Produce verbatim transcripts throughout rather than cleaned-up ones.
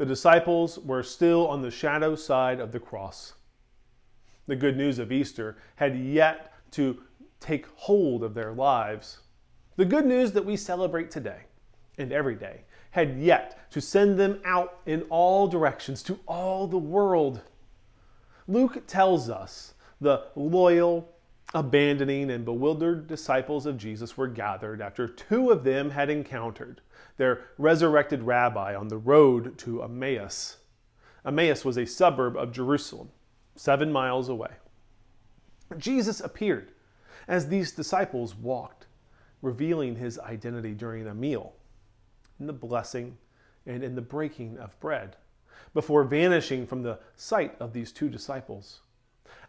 The disciples were still on the shadow side of the cross. The good news of Easter had yet to take hold of their lives. The good news that we celebrate today and every day had yet to send them out in all directions to all the world. Luke tells us the loyal, abandoning, and bewildered disciples of Jesus were gathered after two of them had encountered their resurrected rabbi on the road to Emmaus. Emmaus was a suburb of Jerusalem, seven miles away. Jesus appeared as these disciples walked, revealing his identity during a meal, in the blessing and in the breaking of bread, before vanishing from the sight of these two disciples.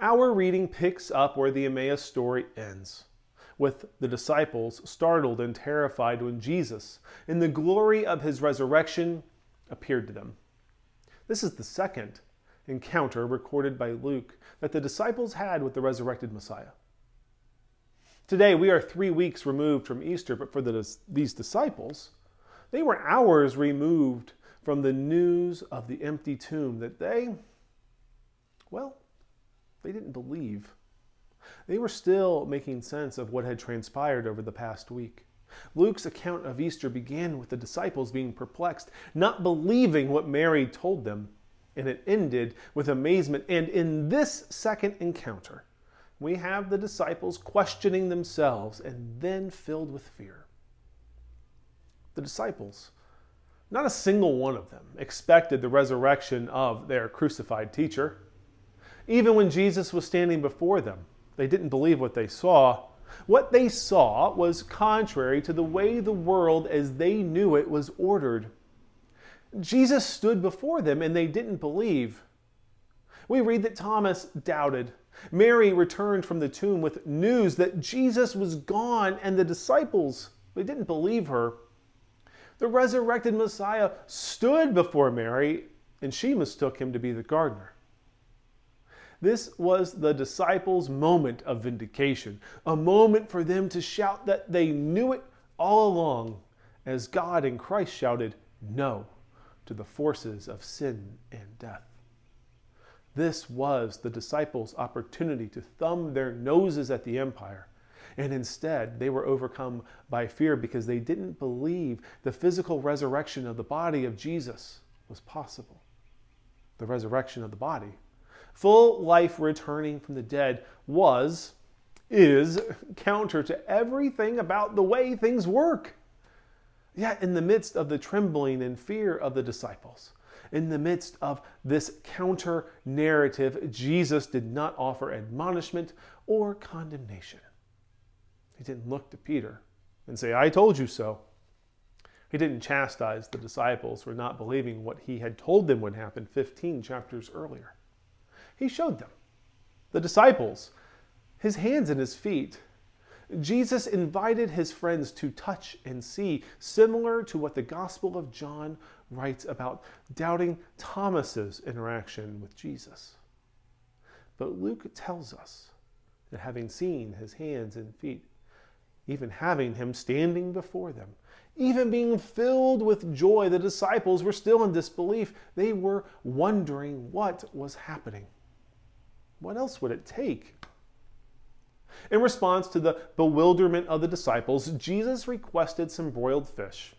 Our reading picks up where the Emmaus story ends, with the disciples startled and terrified when Jesus, in the glory of his resurrection, appeared to them. This is the second encounter recorded by Luke that the disciples had with the resurrected Messiah. Today, we are three weeks removed from Easter, but for the, these disciples, they were hours removed from the news of the empty tomb that they, well, they didn't believe. They were still making sense of what had transpired over the past week. Luke's account of Easter began with the disciples being perplexed, not believing what Mary told them, and it ended with amazement. And in this second encounter, we have the disciples questioning themselves and then filled with fear. The disciples, not a single one of them, expected the resurrection of their crucified teacher. Even when Jesus was standing before them, they didn't believe what they saw. What they saw was contrary to the way the world as they knew it was ordered. Jesus stood before them and they didn't believe. We read that Thomas doubted. Mary returned from the tomb with news that Jesus was gone, and the disciples, they didn't believe her. The resurrected Messiah stood before Mary, and she mistook him to be the gardener. This was the disciples' moment of vindication, a moment for them to shout that they knew it all along, as God and Christ shouted no to the forces of sin and death. This was the disciples' opportunity to thumb their noses at the empire, and instead they were overcome by fear because they didn't believe the physical resurrection of the body of Jesus was possible. The resurrection of the body, full life returning from the dead, was, is, counter to everything about the way things work. Yet in the midst of the trembling and fear of the disciples, in the midst of this counter narrative, Jesus did not offer admonishment or condemnation. He didn't look to Peter and say, "I told you so." He didn't chastise the disciples for not believing what he had told them would happen fifteen chapters earlier. He showed them, the disciples, his hands and his feet. Jesus invited his friends to touch and see, similar to what the Gospel of John writes about doubting Thomas's interaction with Jesus. But Luke tells us that having seen his hands and feet, even having him standing before them, even being filled with joy, the disciples were still in disbelief. They were wondering what was happening. What else would it take? In response to the bewilderment of the disciples, Jesus requested some broiled fish.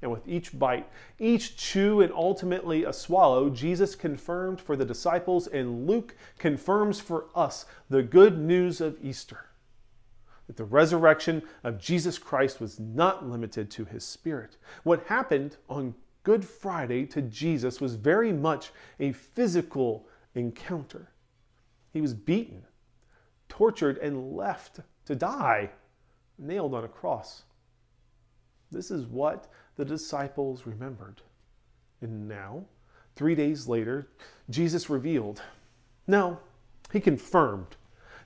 And with each bite, each chew, and ultimately a swallow, Jesus confirmed for the disciples, and Luke confirms for us the good news of Easter, that the resurrection of Jesus Christ was not limited to his spirit. What happened on Good Friday to Jesus was very much a physical encounter. He was beaten, tortured, and left to die, nailed on a cross. This is what the disciples remembered. And now, three days later, Jesus revealed, no, he confirmed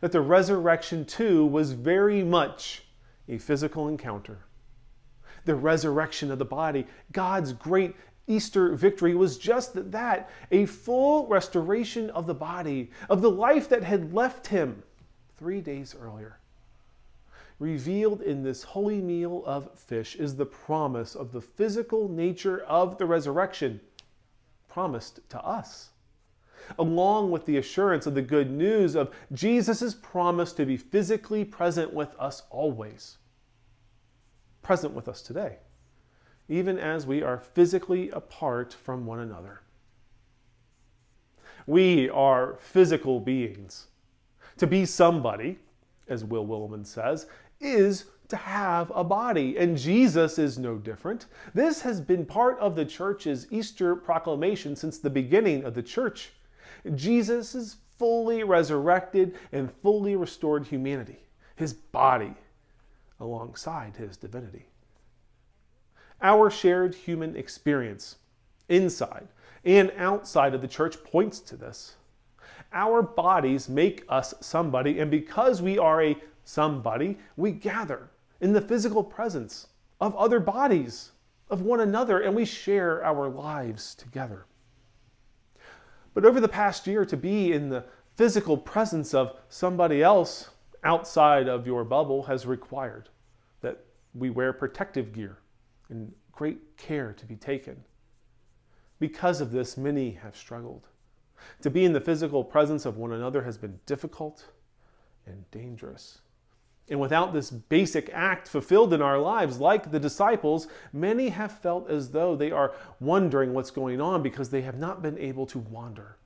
that the resurrection too was very much a physical encounter. The resurrection of the body, God's great Easter victory, was just that, a full restoration of the body, of the life that had left him three days earlier. Revealed in this holy meal of fish is the promise of the physical nature of the resurrection. promised to us, along with the assurance of the good news of Jesus' promise to be physically present with us always, present with us today, even as we are physically apart from one another. We are physical beings. To be somebody, as Will Willimon says, is to have a body, and Jesus is no different. This has been part of the church's Easter proclamation since the beginning of the church. Jesus' fully resurrected and fully restored humanity, his body alongside his divinity. Our shared human experience inside and outside of the church points to this. Our bodies make us somebody, and because we are a somebody, we gather in the physical presence of other bodies, of one another, and we share our lives together. But over the past year, to be in the physical presence of somebody else outside of your bubble has required that we wear protective gear and great care to be taken. Because of this, many have struggled. To be in the physical presence of one another has been difficult and dangerous. And without this basic act fulfilled in our lives, like the disciples, many have felt as though they are wondering what's going on because they have not been able to wander.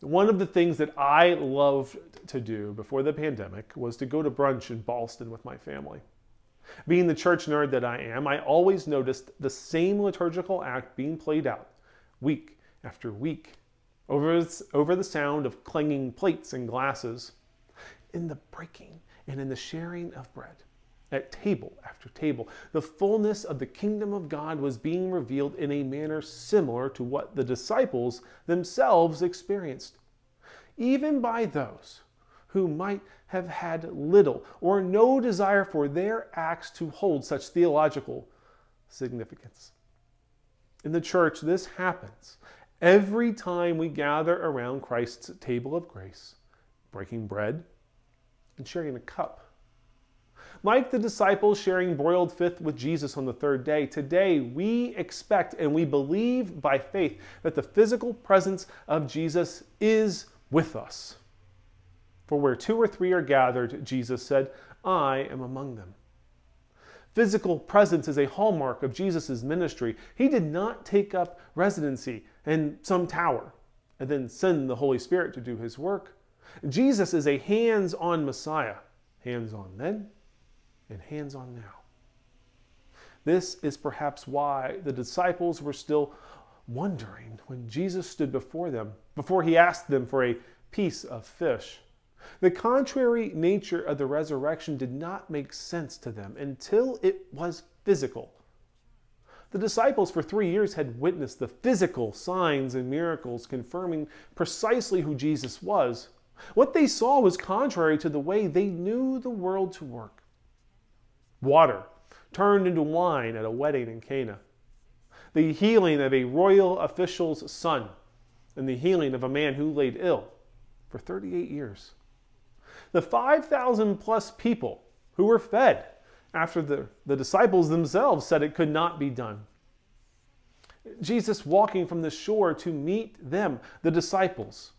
One of the things that I loved to do before the pandemic was to go to brunch in Ballston with my family. Being the church nerd that I am, I always noticed the same liturgical act being played out week after week over, over the sound of clanging plates and glasses, in the breaking and in the sharing of bread, at table after table. The fullness of the kingdom of God was being revealed in a manner similar to what the disciples themselves experienced, even by those who might have had little or no desire for their acts to hold such theological significance. In the church, this happens every time we gather around Christ's table of grace, breaking bread, and sharing a cup. Like the disciples sharing broiled fish with Jesus on the third day, today we expect and we believe by faith that the physical presence of Jesus is with us. For where two or three are gathered, Jesus said, I am among them. Physical presence is a hallmark of Jesus' ministry. He did not take up residency in some tower and then send the Holy Spirit to do his work. Jesus is a hands-on Messiah, hands-on then and hands-on now. This is perhaps why the disciples were still wondering when Jesus stood before them, before he asked them for a piece of fish. The contrary nature of the resurrection did not make sense to them until it was physical. The disciples for three years had witnessed the physical signs and miracles confirming precisely who Jesus was. What they saw was contrary to the way they knew the world to work. Water turned into wine at a wedding in Cana. The healing of a royal official's son and the healing of a man who laid ill for thirty-eight years. The five thousand plus people who were fed after the, the disciples themselves said it could not be done. Jesus walking from the shore to meet them, the disciples,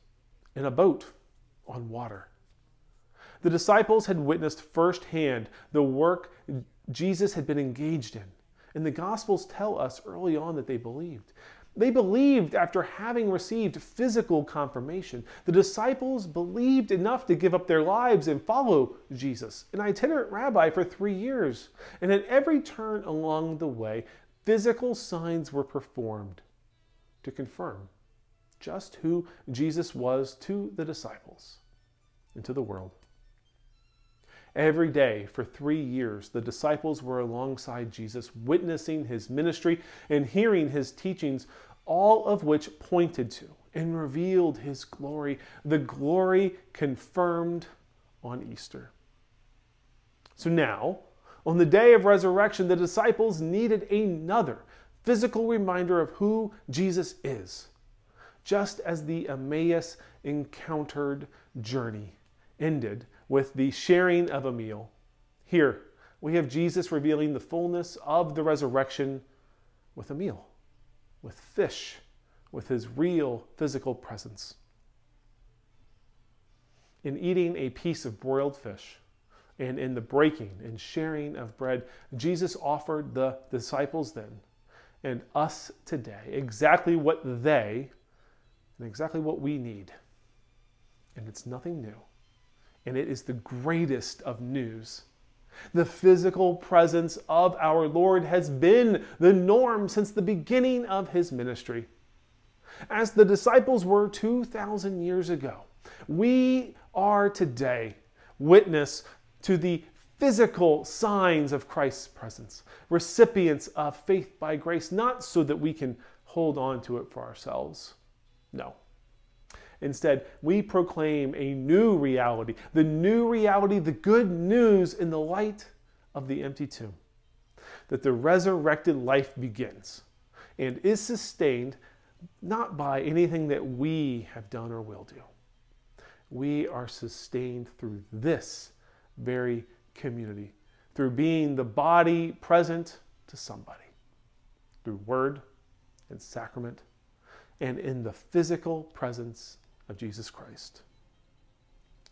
in a boat on water. The disciples had witnessed firsthand the work Jesus had been engaged in, and the Gospels tell us early on that they believed. They believed after having received physical confirmation. The disciples believed enough to give up their lives and follow Jesus, an itinerant rabbi for three years. And at every turn along the way, physical signs were performed to confirm just who Jesus was to the disciples and to the world. Every day for three years, the disciples were alongside Jesus, witnessing his ministry and hearing his teachings, all of which pointed to and revealed his glory, the glory confirmed on Easter. So now, on the day of resurrection, the disciples needed another physical reminder of who Jesus is, just as the Emmaus encountered journey ended with the sharing of a meal. Here, we have Jesus revealing the fullness of the resurrection with a meal, with fish, with his real physical presence. In eating a piece of broiled fish, and in the breaking and sharing of bread, Jesus offered the disciples then, and us today, exactly what they, and exactly what we need. And it's nothing new. And it is the greatest of news. The physical presence of our Lord has been the norm since the beginning of his ministry. As the disciples were two thousand years ago, we are today witness to the physical signs of Christ's presence, recipients of faith by grace, not so that we can hold on to it for ourselves. No. Instead, we proclaim a new reality, the new reality, the good news in the light of the empty tomb, that the resurrected life begins and is sustained not by anything that we have done or will do. We are sustained through this very community, through being the body present to somebody, through word and sacrament, and in the physical presence of Jesus Christ.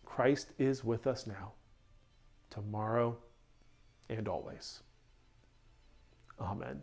Christ is with us now, tomorrow, and always. Amen.